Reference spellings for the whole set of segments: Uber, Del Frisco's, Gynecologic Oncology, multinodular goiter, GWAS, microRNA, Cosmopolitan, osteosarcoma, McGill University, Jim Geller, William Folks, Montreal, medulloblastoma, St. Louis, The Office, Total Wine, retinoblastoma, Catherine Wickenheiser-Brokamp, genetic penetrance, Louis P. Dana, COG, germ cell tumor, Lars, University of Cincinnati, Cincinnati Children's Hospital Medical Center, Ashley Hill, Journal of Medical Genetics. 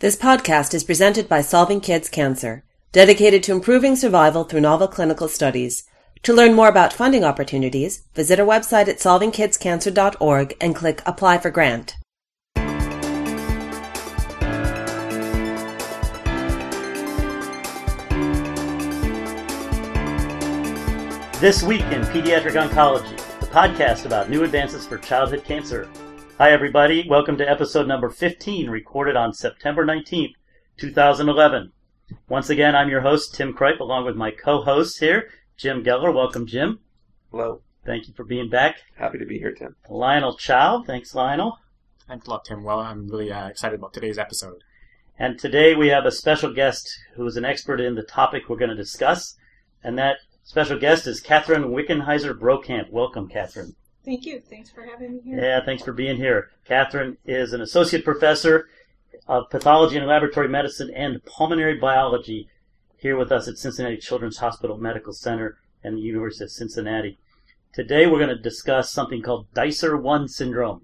This podcast is presented by Solving Kids Cancer, dedicated to improving survival through novel clinical studies. To learn more about funding opportunities, visit our website at solvingkidscancer.org and click Apply for Grant. This Week in Pediatric Oncology, the podcast about new advances for childhood cancer. Hi everybody, welcome to episode number 15, recorded on September 19th, 2011. Once again, I'm your host, Tim Kripe, along with my co-hosts here, Jim Geller. Welcome, Jim. Hello. Thank you for being back. Happy to be here, Tim. Lionel Chow. Thanks, Lionel. Thanks a lot, Tim. Well, I'm really excited about today's episode. And today we have a special guest who is an expert in the topic we're going to discuss, and that special guest is Catherine Wickenheiser-Brokamp. Welcome, Catherine. Thank you. Thanks for having me here. Yeah, thanks for being here. Catherine is an associate professor of pathology and laboratory medicine and pulmonary biology here with us at Cincinnati Children's Hospital Medical Center and the University of Cincinnati. Today we're going to discuss something called DICER1 syndrome,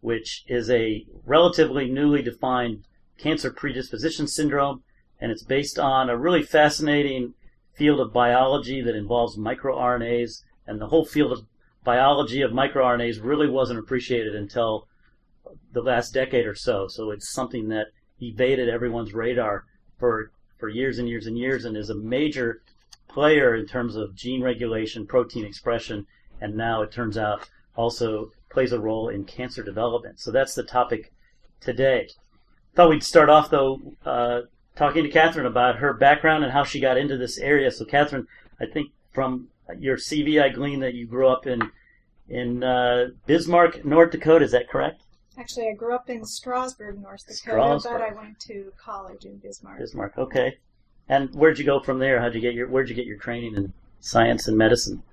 which is a relatively newly defined cancer predisposition syndrome, and it's based on a really fascinating field of biology that involves microRNAs, and the whole field of biology of microRNAs really wasn't appreciated until the last decade or so. So it's something that evaded everyone's radar for years and years and years, and is a major player in terms of gene regulation, protein expression, and now it turns out also plays a role in cancer development. So that's the topic today. Thought we'd start off though talking to Catherine about her background and how she got into this area. So, Catherine, I think from your CV, I gleaned that you grew up in Bismarck, North Dakota. Is that correct? Actually, I grew up in Strasburg, North Dakota, but I went to college in Bismarck. Bismarck, okay. And where'd you go from there? Where'd you get your training in science and medicine?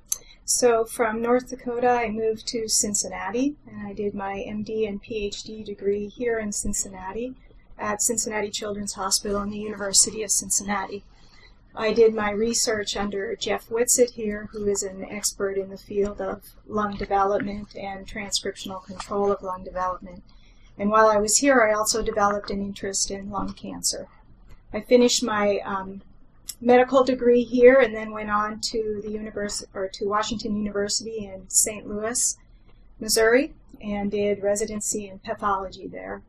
So, from North Dakota, I moved to Cincinnati, and I did my MD and PhD degree here in Cincinnati, at Cincinnati Children's Hospital and the University of Cincinnati. I did my research under Jeff Whitsett here, who is an expert in the field of lung development and transcriptional control of lung development. And while I was here, I also developed an interest in lung cancer. I finished my medical degree here and then went on to the to Washington University in St. Louis, Missouri, and did residency in pathology there.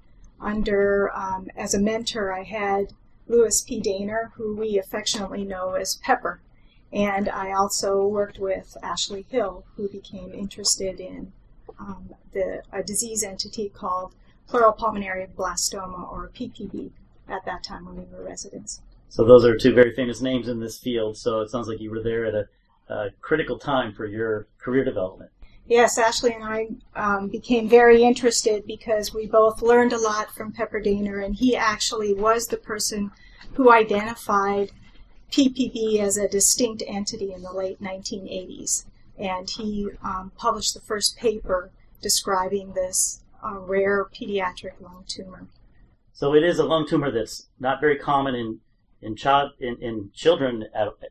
As a mentor, I had Louis P. Dana, who we affectionately know as Pepper, and I also worked with Ashley Hill, who became interested in a disease entity called pleuropulmonary blastoma, or PPB, at that time when we were residents. So those are two very famous names in this field, so it sounds like you were there at a critical time for your career development. Yes, Ashley and I became very interested because we both learned a lot from Pepper Dehner, and he actually was the person who identified PPB as a distinct entity in the late 1980s. And he published the first paper describing this rare pediatric lung tumor. So it is a lung tumor that's not very common in children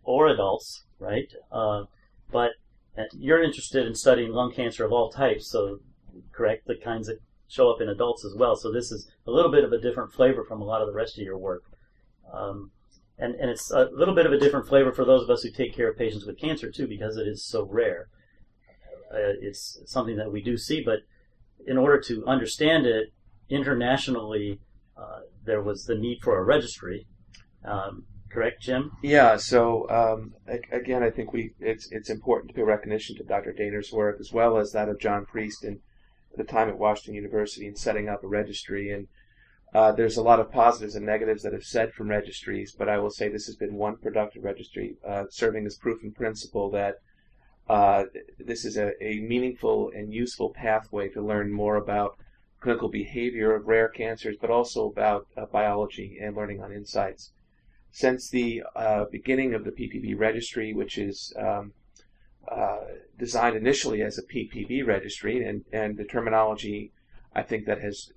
or adults, right? But you're interested in studying lung cancer of all types, so correct, the kinds that show up in adults as well. So this is a little bit of a different flavor from a lot of the rest of your work. And it's a little bit of a different flavor for those of us who take care of patients with cancer, too, because it is so rare. It's something that we do see, but in order to understand it internationally, there was the need for a registry. Correct, Jim? Yeah. So again, I think it's important to pay recognition to Dr. Dehner's work as well as that of John Priest and the time at Washington University in setting up a registry. And there's a lot of positives and negatives that have said from registries, but I will say this has been one productive registry, serving as proof in principle that this is a meaningful and useful pathway to learn more about clinical behavior of rare cancers, but also about biology and learning on insights. Since the beginning of the PPB registry, which is designed initially as a PPB registry, and the terminology I think that is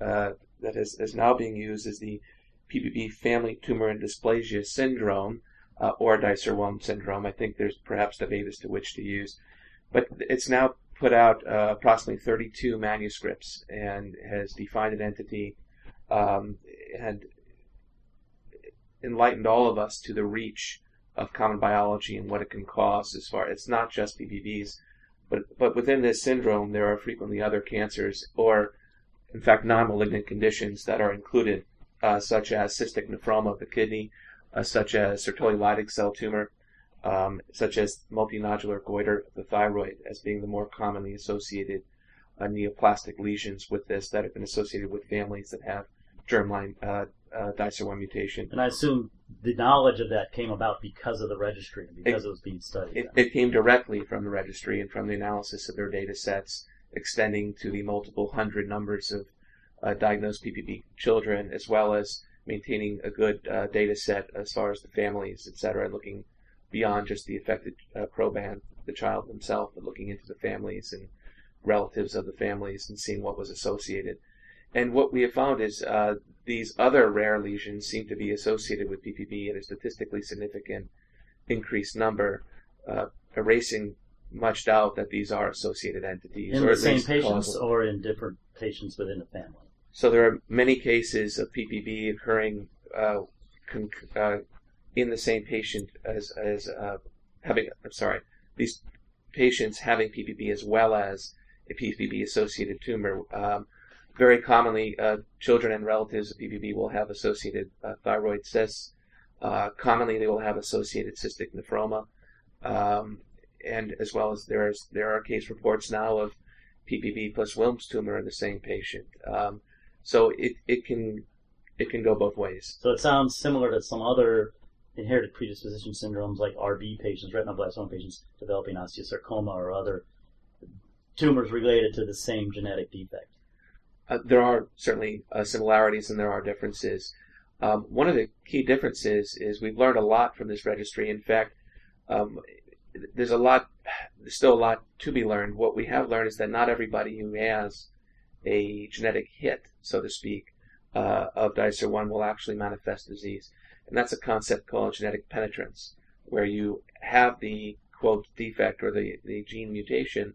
now being used is the PPB Family Tumor and Dysplasia Syndrome, or DICER1 syndrome. I think there's perhaps debate as to which to use, but it's now put out approximately 32 manuscripts and has defined an entity and enlightened all of us to the reach of common biology and what it can cause. As far, it's not just PPBs, but within this syndrome there are frequently other cancers, or in fact non-malignant conditions that are included, such as cystic nephroma of the kidney, such as Sertoli Leydig cell tumor, such as multinodular goiter of the thyroid, as being the more commonly associated neoplastic lesions with this that have been associated with families that have germline DICER1 mutation. And I assume the knowledge of that came about because of the registry, because it was being studied. It came directly from the registry and from the analysis of their data sets, extending to the multiple hundred numbers of diagnosed PPB children, as well as maintaining a good data set as far as the families, etc., looking beyond just the affected proband, the child themselves, but looking into the families and relatives of the families and seeing what was associated. And what we have found is these other rare lesions seem to be associated with PPB at a statistically significant increased number, erasing much doubt that these are associated entities. In the same patients or in different patients within the family? So there are many cases of PPB occurring in the same patient these patients having PPB as well as a PPB-associated tumor. Very commonly, children and relatives of PPB will have associated thyroid cysts. Commonly, they will have associated cystic nephroma, and as well as there are case reports now of PPB plus Wilms tumor in the same patient. So it can go both ways. So it sounds similar to some other inherited predisposition syndromes, like RB patients, retinoblastoma patients developing osteosarcoma or other tumors related to the same genetic defect. There are certainly similarities and there are differences. One of the key differences is we've learned a lot from this registry. In fact, there's still a lot to be learned. What we have learned is that not everybody who has a genetic hit, so to speak, of DICER1 will actually manifest disease. And that's a concept called genetic penetrance, where you have the, quote, defect or the gene mutation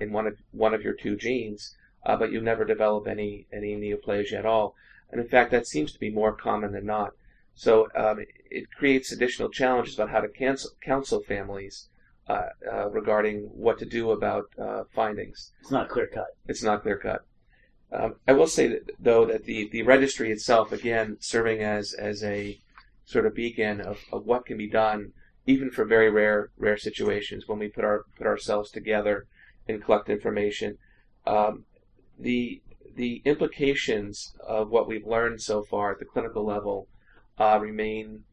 in one of your two genes, but you never develop any neoplasia at all. And in fact, that seems to be more common than not. So it creates additional challenges about how to counsel families regarding what to do about findings. It's not clear-cut. It's not clear-cut. I will say, that the registry itself, again, serving as a sort of beacon of what can be done, even for very rare situations, when we put ourselves together and collect information. The implications of what we've learned so far at the clinical level remain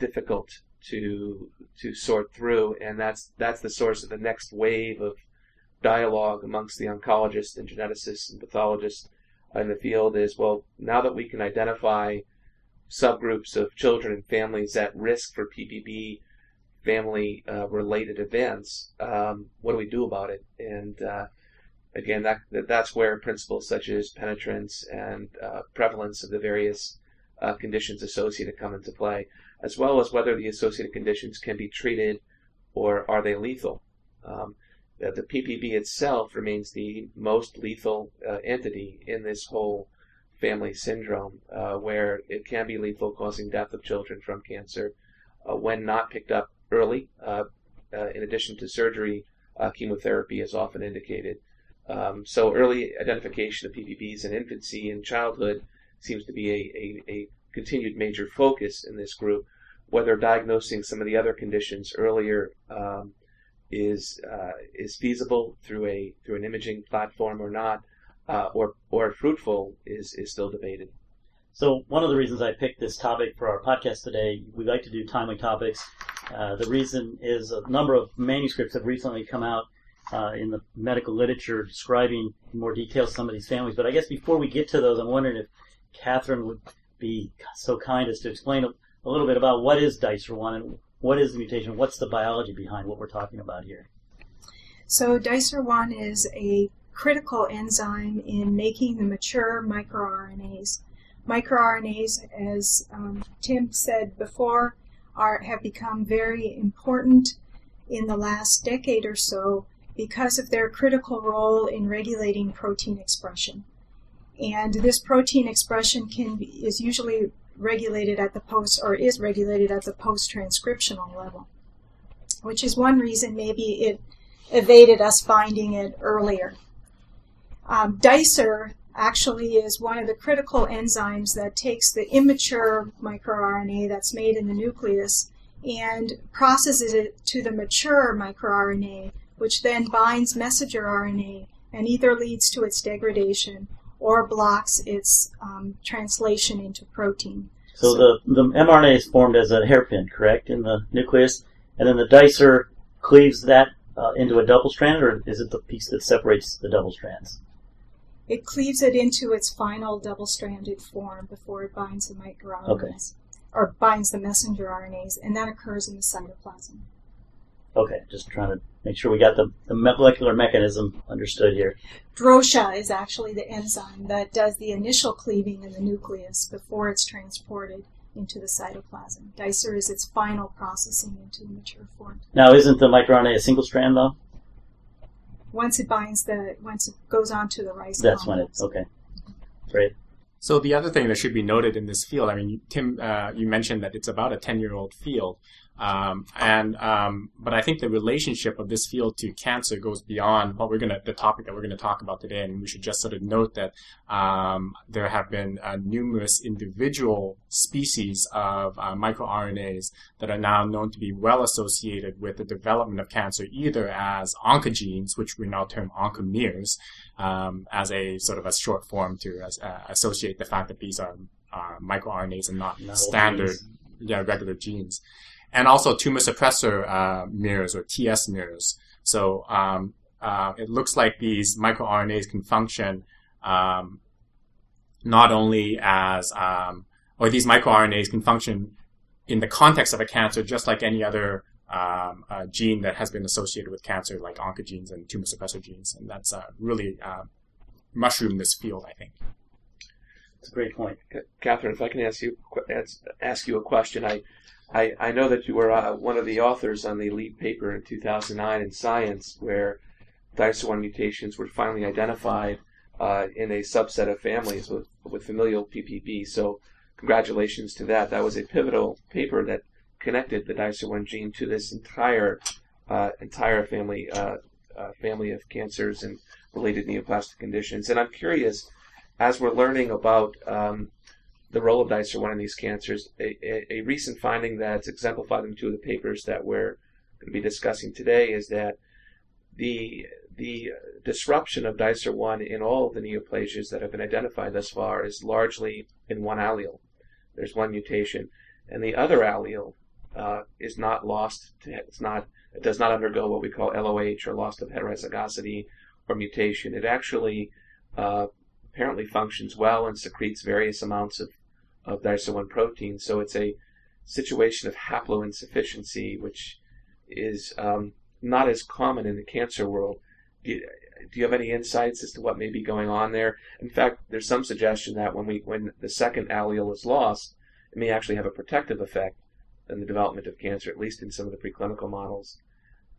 difficult to sort through, and that's the source of the next wave of dialogue amongst the oncologists and geneticists and pathologists in the field is, well, now that we can identify subgroups of children and families at risk for PPB family-related events, what do we do about it? And again, that's where principles such as penetrance and prevalence of the various conditions associated come into play, as well as whether the associated conditions can be treated or are they lethal. The PPB itself remains the most lethal entity in this whole family syndrome, where it can be lethal, causing death of children from cancer when not picked up early. In addition to surgery, chemotherapy is often indicated. So early identification of PPBs in infancy and childhood seems to be a continued major focus in this group. Whether diagnosing some of the other conditions earlier is feasible through an imaging platform or not, or fruitful, is still debated. So one of the reasons I picked this topic for our podcast today, we like to do timely topics. The reason is a number of manuscripts have recently come out in the medical literature describing in more detail some of these families. But I guess before we get to those, I'm wondering if Catherine would be so kind as to explain a little bit about what is DICER1 and what is the mutation? What's the biology behind what we're talking about here? So DICER1 is a critical enzyme in making the mature microRNAs. MicroRNAs, as Tim said before, have become very important in the last decade or so because of their critical role in regulating protein expression. And this protein expression is usually regulated at the post, or is regulated at the post-transcriptional level, which is one reason maybe it evaded us finding it earlier. DICER actually is one of the critical enzymes that takes the immature microRNA that's made in the nucleus and processes it to the mature microRNA, which then binds messenger RNA and either leads to its degradation or blocks its translation into protein. So the mRNA is formed as a hairpin, correct, in the nucleus, and then the DICER cleaves that into a double strand, or is it the piece that separates the double strands? It cleaves it into its final double-stranded form before it binds the microRNAs, okay, or binds the messenger RNAs, and that occurs in the cytoplasm. Okay, just trying to make sure we got the molecular mechanism understood here. DROSHA is actually the enzyme that does the initial cleaving in the nucleus before it's transported into the cytoplasm. DICER is its final processing into the mature form. Now, isn't the microRNA a single strand, though? Once it goes on to the RISC. That's when it's, okay, great. So the other thing that should be noted in this field, I mean, Tim, you mentioned that it's about a 10-year-old field, but I think the relationship of this field to cancer goes beyond what the topic that we're gonna talk about today, and we should just sort of note that there have been numerous individual species of microRNAs that are now known to be well associated with the development of cancer, either as oncogenes, which we now term oncomeres, as a sort of a short form to associate the fact that these are microRNAs and not standard, regular genes. And also tumor suppressor mirrors, or TS mirrors. So it looks like these microRNAs can function not only as, or these microRNAs can function in the context of a cancer just like any other gene that has been associated with cancer, like oncogenes and tumor suppressor genes. And that's really mushroomed this field, I think. That's a great point. Catherine, if I can ask you a question. I know that you were one of the authors on the lead paper in 2009 in Science where DICER1 mutations were finally identified in a subset of families with familial PPB. So congratulations to that. That was a pivotal paper that connected the DICER1 gene to this entire family of cancers and related neoplastic conditions. And I'm curious, as we're learning about the role of DICER1 in these cancers, a recent finding that's exemplified in two of the papers that we're going to be discussing today is that the disruption of DICER1 in all of the neoplasias that have been identified thus far is largely in one allele. There's one mutation, and the other allele is not lost. It does not undergo what we call LOH, or loss of heterozygosity, or mutation. It actually apparently functions well and secretes various amounts of DICER1 protein. So it's a situation of haploinsufficiency, which is not as common in the cancer world. Do you have any insights as to what may be going on there? In fact, there's some suggestion that when the second allele is lost, it may actually have a protective effect in the development of cancer, at least in some of the preclinical models.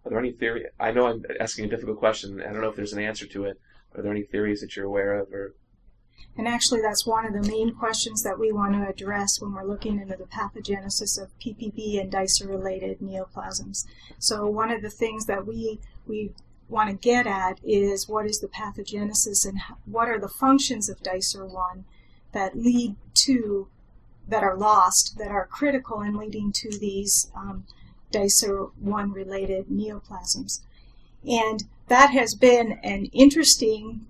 Are there any theory? I know I'm asking a difficult question. I don't know if there's an answer to it. Are there any theories that you're aware of? And actually, that's one of the main questions that we want to address when we're looking into the pathogenesis of PPB and DICER-related neoplasms. So one of the things that we want to get at is what is the pathogenesis and what are the functions of DICER1 that lead to, that are lost, that are critical in leading to these DICER1-related neoplasms. And that has been an interesting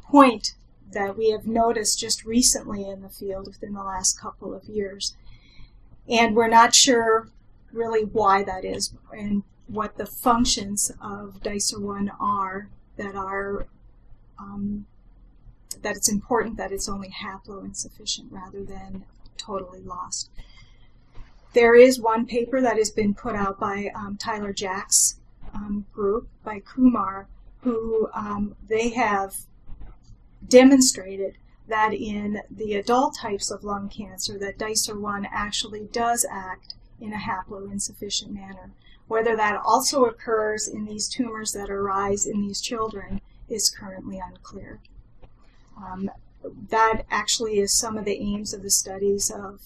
point that we have noticed just recently in the field within the last couple of years. And we're not sure really why that is and what the functions of DICER1 are that it's important that it's only haploinsufficient rather than totally lost. There is one paper that has been put out by Tyler Jack's group, by Kumar, who they have demonstrated that in the adult types of lung cancer that DICER1 actually does act in a haploinsufficient manner. Whether that also occurs in these tumors that arise in these children is currently unclear. that actually is some of the aims of the studies of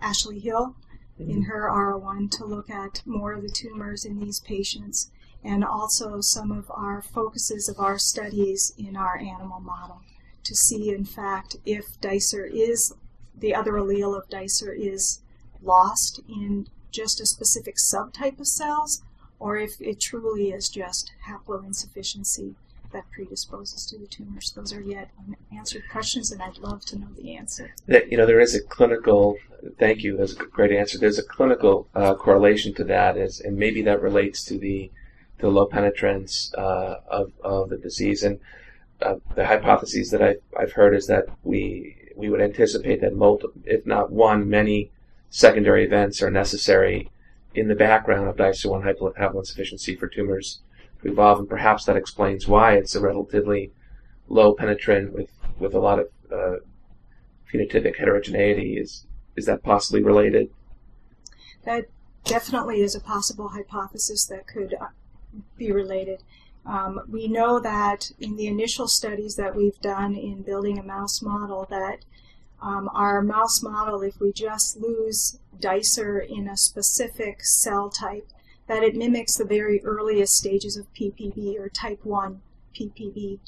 Ashley Hill in her R01, to look at more of the tumors in these patients, and also some of our focuses of our studies in our animal model to see, in fact, if Dicer is, the other allele of Dicer is lost in just a specific subtype of cells, or if it truly is just haploinsufficiency that predisposes to the tumors. Those are yet unanswered questions, and I'd love to know the answer. You know, there is a clinical, thank you, that's a great answer. There's a clinical correlation to that, and maybe that relates to the low penetrance of the disease. And the hypotheses that I've heard is that we would anticipate that multiple, if not one, many secondary events are necessary in the background of DICER1 haploinsufficiency for tumors to evolve, and perhaps that explains why it's a relatively low penetrant with a lot of phenotypic heterogeneity. Is that possibly related? That definitely is a possible hypothesis that could be related. We know that in the initial studies that we've done in building a mouse model, that our mouse model, if we just lose Dicer in a specific cell type, that it mimics the very earliest stages of PPB, or type 1 PPB,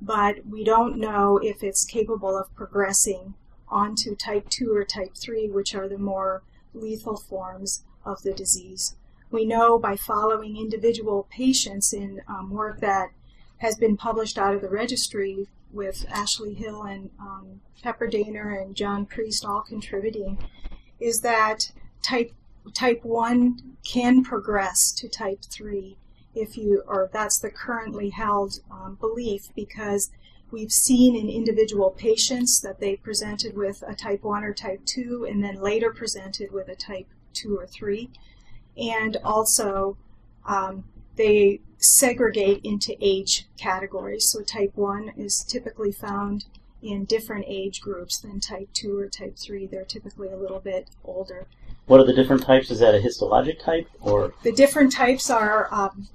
but we don't know if it's capable of progressing onto type 2 or type 3, which are the more lethal forms of the disease. We know by following individual patients in work that has been published out of the registry with Ashley Hill and Pepper Dehner and John Priest all contributing, is that type 1 can progress to type 3 if you, or that's the currently held belief, because we've seen in individual patients that they presented with a type 1 or type 2 and then later presented with a type 2 or 3. And also they segregate into age categories. So type 1 is typically found in different age groups than type 2 or type 3. They're typically a little bit older. What are the different types? Is that a histologic type, or? The different types are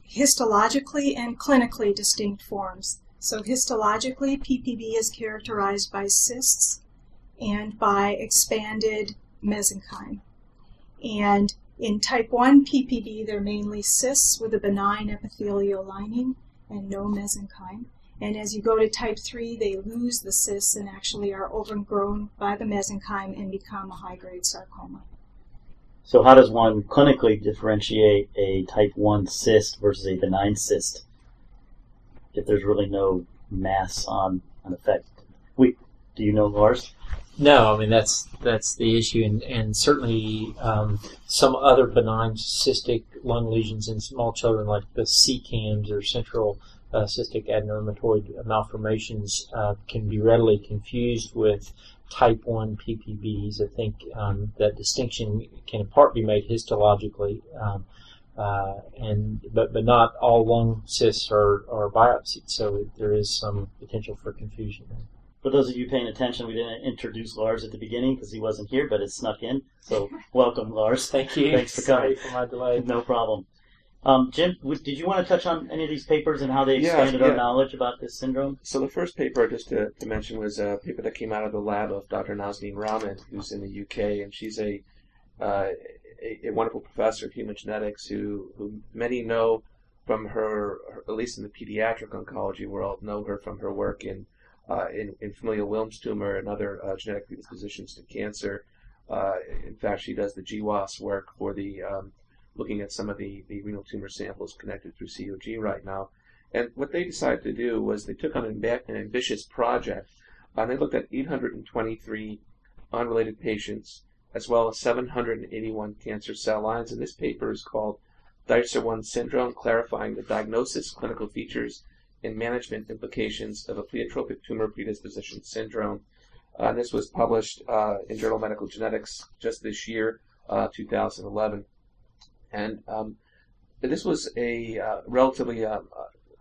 histologically and clinically distinct forms. So histologically, PPB is characterized by cysts and by expanded mesenchyme. And in type 1 PPB, they're mainly cysts with a benign epithelial lining and no mesenchyme. And as you go to type 3, they lose the cysts and actually are overgrown by the mesenchyme and become a high-grade sarcoma. So how does one clinically differentiate a type 1 cyst versus a benign cyst if there's really no mass on an effect? Do you know, Lars? No, I mean, that's the issue, and certainly some other benign cystic lung lesions in small children, like the C-CAMs, or central cystic adenomatoid malformations, can be readily confused with type 1 PPBs. I think that distinction can in part be made histologically, but not all lung cysts are biopsied, so there is some potential for confusion there. For those of you paying attention, we didn't introduce Lars at the beginning because he wasn't here, but it snuck in. So welcome, Lars. Thank you. Thanks for coming. Sorry for my delay. No problem. Jim, did you want to touch on any of these papers and how they expanded our knowledge about this syndrome? So the first paper, just to mention, was a paper that came out of the lab of Dr. Nazneen Rahman, who's in the UK, and she's a wonderful professor of human genetics who many know from her, at least in the pediatric oncology world, know her from her work in familial Wilms tumor and other genetic predispositions to cancer. In fact, she does the GWAS work for the looking at some of the renal tumor samples connected through COG right now. And what they decided to do was they took on an ambitious project, and they looked at 823 unrelated patients as well as 781 cancer cell lines. And this paper is called DICER1 Syndrome, Clarifying the Diagnosis, Clinical Features, and Management Implications of a Pleiotropic Tumor Predisposition Syndrome. And this was published in Journal of Medical Genetics just this year, 2011. And this was a relatively,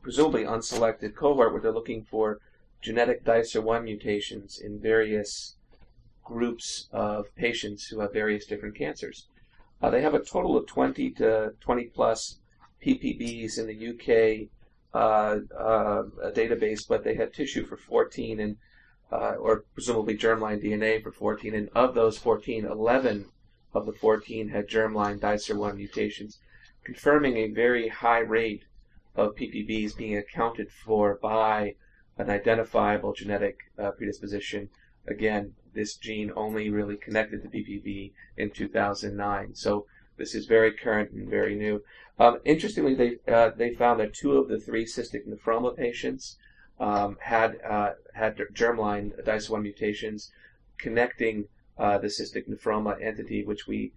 presumably unselected cohort where they're looking for genetic DICER1 mutations in various groups of patients who have various different cancers. They have a total of 20 to 20 plus PPBs in the UK, a database, but they had tissue for 14, and or presumably germline DNA for 14, and of those 14, 11 of the 14 had germline DICER1 mutations, confirming a very high rate of PPBs being accounted for by an identifiable genetic predisposition. Again, this gene only really connected to PPB in 2009, so this is very current and very new. Interestingly, they found that 2 of the 3 cystic nephroma patients had germline DICER1 mutations connecting the cystic nephroma entity, which the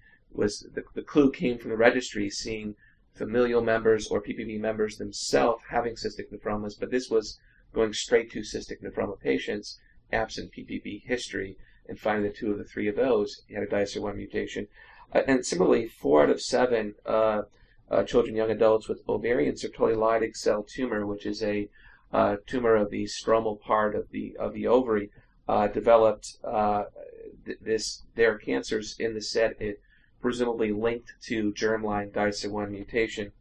clue came from the registry seeing familial members or PPB members themselves having cystic nephromas, but this was going straight to cystic nephroma patients absent PPB history, and finding that 2 of the 3 of those had a DICER1 mutation. And similarly, 4 out of 7 children, young adults with ovarian Sertoli Leydig cell tumor, which is a tumor of the stromal part of the ovary, developed their cancers in the set, presumably linked to germline DICER1 mutation.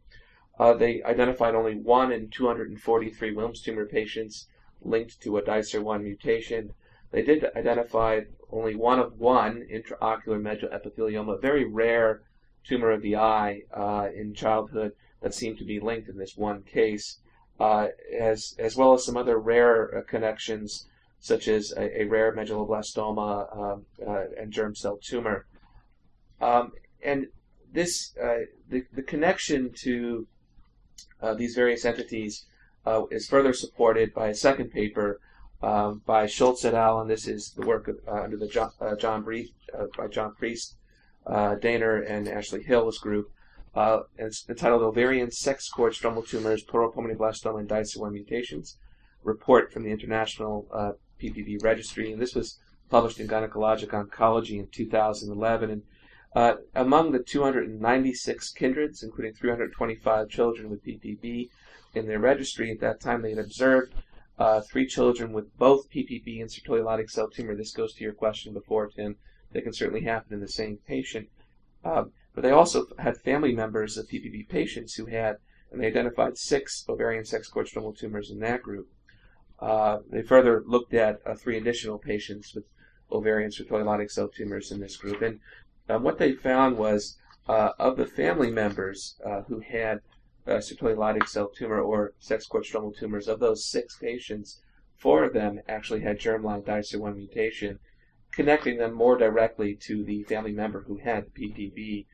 They identified only 1 in 243 Wilms tumor patients linked to a DICER1 mutation. They did identify only 1 of 1 intraocular medullary epithelioma, a very rare tumor of the eye in childhood that seemed to be linked in this one case, as well as some other rare connections, such as a rare medulloblastoma and germ cell tumor. And this the connection to these various entities is further supported by a second paper by Schultz et al., and this is the work of, under the by John Priest, Dehner, and Ashley Hill's group. It's entitled "Ovarian Sex Cord Stromal Tumors, Pleuropulmonary Blastoma, and DICER1 Mutations: Report from the International PPB Registry," and this was published in Gynecologic Oncology in 2011. And among the 296 kindreds, including 325 children with PPB in their registry at that time, they had observed 3 children with both PPB and Sertoli Leydig cell tumor. This goes to your question before, Tim. They can certainly happen in the same patient. But they also had family members of PPB patients who had, and they identified 6 ovarian sex cord stromal tumors in that group. They further looked at 3 additional patients with ovarian Sertoli Leydig cell tumors in this group. And what they found was of the family members who had Sertoli Leydig cell tumor or sex cord stromal tumors, of those 6 patients, 4 of them actually had germline DICER1 mutation, connecting them more directly to the family member who had PPB,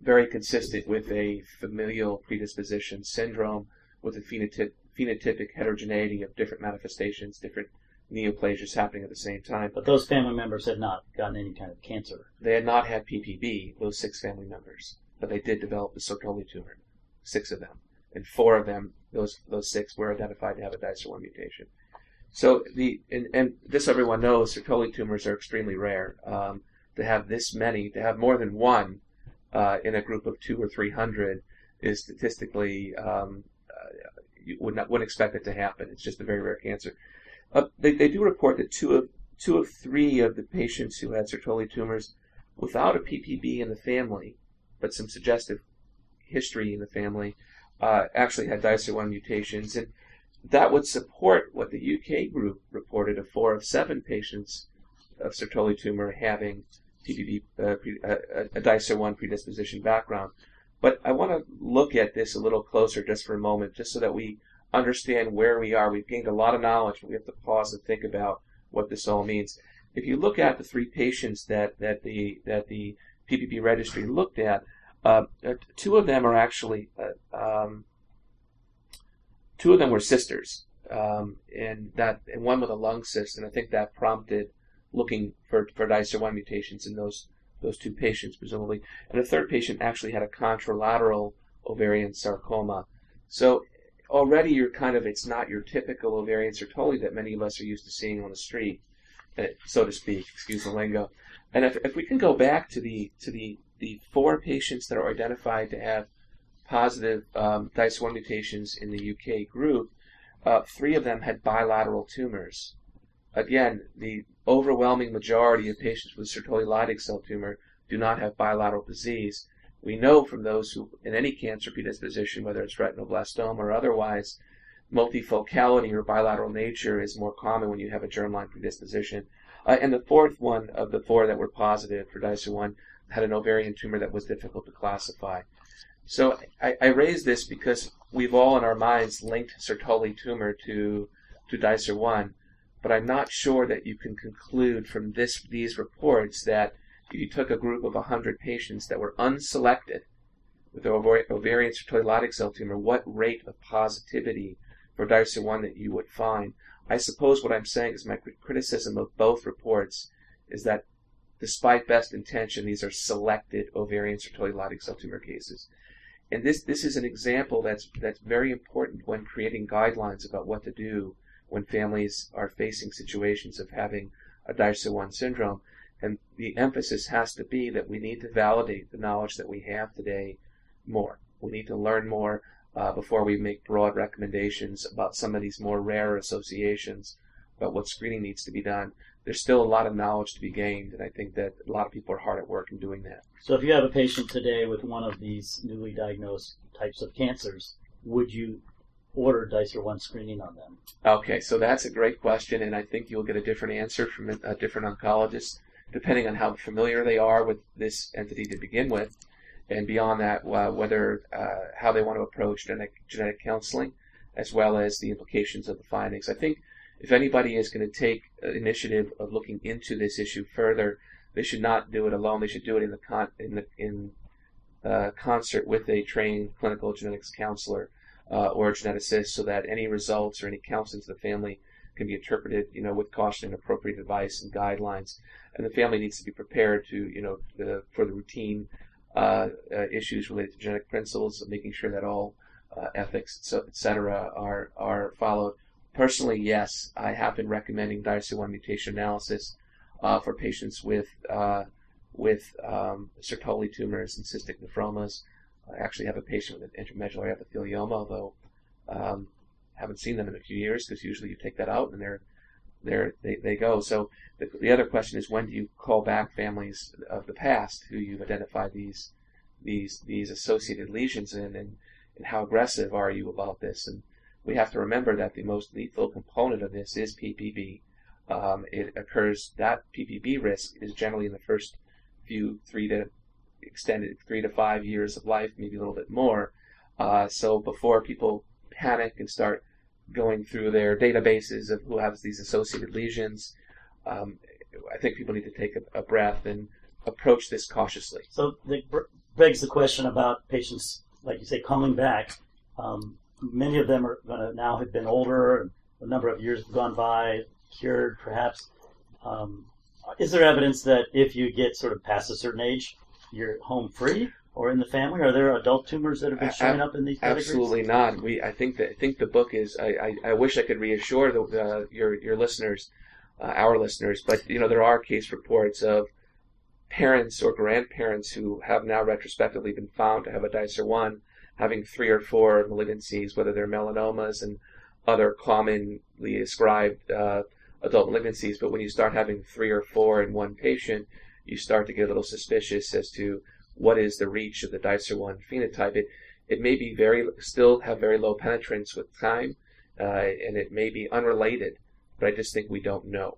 very consistent with a familial predisposition syndrome with a phenotypic heterogeneity of different manifestations, different neoplasias happening at the same time. But those family members had not gotten any kind of cancer. They had not had PPB, those 6 family members, but they did develop the Sertoli tumor. 6 of them, and 4 of them, those 6, were identified to have a DICER1 mutation. So and this everyone knows, Sertoli tumors are extremely rare. To have this many, to have more than 1 in a group of 200 or 300, is statistically you wouldn't expect it to happen. It's just a very rare cancer. They do report that 2 of 3 of the patients who had Sertoli tumors without a PPB in the family, but some suggestive history in the family, actually had DICER1 mutations, and that would support what the UK group reported of 4 of 7 patients of Sertoli tumor having PPB, a DICER1 predisposition background. But I want to look at this a little closer just for a moment, just so that we understand where we are. We've gained a lot of knowledge, but we have to pause and think about what this all means. If you look at the 3 patients that the PPB registry looked at, 2 of them are actually 2 of them were sisters, and 1 with a lung cyst, and I think that prompted looking for DICER1 mutations in those 2 patients presumably. And the 3rd patient actually had a contralateral ovarian sarcoma. So already you're it's not your typical ovarian Sertoli that many of us are used to seeing on the street, so to speak. Excuse the lingo. And if we can go back to the 4 patients that are identified to have positive DICER1 mutations in the UK group, 3 of them had bilateral tumors. Again, the overwhelming majority of patients with Sertoli Leydig cell tumor do not have bilateral disease. We know from those who, in any cancer predisposition, whether it's retinoblastoma or otherwise, multifocality or bilateral nature is more common when you have a germline predisposition. And the fourth one of the four that were positive for DICER1 had an ovarian tumor that was difficult to classify. So I raise this because we've all in our minds linked Sertoli tumor to DICER1, but I'm not sure that you can conclude from these reports that you took a group of 100 patients that were unselected with ovarian Sertoli Leydig cell tumor, what rate of positivity for DICER1 that you would find. I suppose what I'm saying is my criticism of both reports is that despite best intention, these are selected ovarian Sertoli Leydig cell tumor cases. And this is an example that's very important when creating guidelines about what to do when families are facing situations of having a DICER1 syndrome. And the emphasis has to be that we need to validate the knowledge that we have today more. We need to learn more before we make broad recommendations about some of these more rare associations, about what screening needs to be done. There's still a lot of knowledge to be gained, and I think that a lot of people are hard at work in doing that. So if you have a patient today with one of these newly diagnosed types of cancers, would you order DICER1 screening on them? Okay, so that's a great question, and I think you'll get a different answer from a different oncologist, depending on how familiar they are with this entity to begin with, and beyond that, whether how they want to approach genetic counseling, as well as the implications of the findings. I think if anybody is going to take initiative of looking into this issue further, they should not do it alone. They should do it in concert with a trained clinical genetics counselor or a geneticist, so that any results or any counseling to the family can be interpreted, with caution and appropriate advice and guidelines. And the family needs to be prepared to, for the routine issues related to genetic principles, and making sure that all ethics, et cetera, are followed. Personally, yes, I have been recommending DICER1 mutation analysis for patients with Sertoli tumors and cystic nephromas. I actually have a patient with an intramedullary epithelioma, although haven't seen them in a few years, because usually you take that out and they go. So the other question is, when do you call back families of the past who you've identified these associated lesions in, and how aggressive are you about this? And we have to remember that the most lethal component of this is PPB. That PPB risk is generally in the first few 3 to 5 years of life, maybe a little bit more. So before people panic and start going through their databases of who has these associated lesions, I think people need to take a breath and approach this cautiously. So that begs the question about patients, like you say, coming back. Many of them are going to now have been older, and a number of years have gone by, cured perhaps. Is there evidence that if you get sort of past a certain age, you're home free or in the family? Are there adult tumors that have been showing up in these categories? Absolutely not. I think the book is. I wish I could reassure your listeners, our listeners, but there are case reports of parents or grandparents who have now retrospectively been found to have a DICER1, having 3 or 4 malignancies, whether they're melanomas and other commonly ascribed adult malignancies. But when you start having 3 or 4 in one patient, you start to get a little suspicious as to what is the reach of the DICER1 phenotype. It may be still have very low penetrance with time, and it may be unrelated, but I just think we don't know.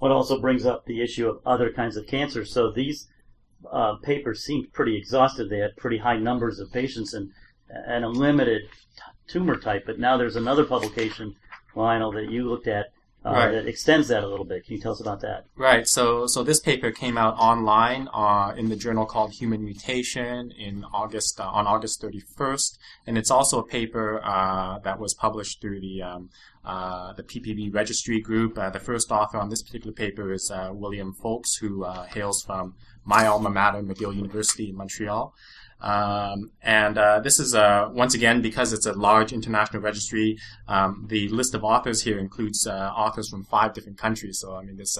What also brings up the issue of other kinds of cancer. So these papers seemed pretty exhaustive. They had pretty high numbers of patients and a limited tumor type, but now there's another publication, Lionel, that you looked at that extends that a little bit. Can you tell us about that? Right. So this paper came out online in the journal called Human Mutation in August on August 31st, and it's also a paper that was published through the PPB registry group. The first author on this particular paper is William Folks, who hails from my alma mater, McGill University in Montreal. This is, once again, because it's a large international registry, the list of authors here includes authors from 5 different countries. So, I mean, this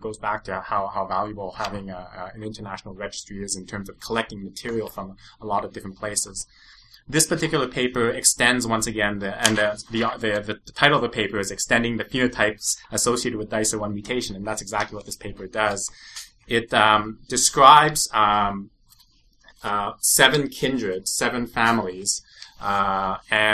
goes back to how valuable having an international registry is in terms of collecting material from a lot of different places. This particular paper extends, once again, the title of the paper is Extending the Phenotypes Associated with DICER1 Mutation, and that's exactly what this paper does. It describes 7 kindreds, 7 families, and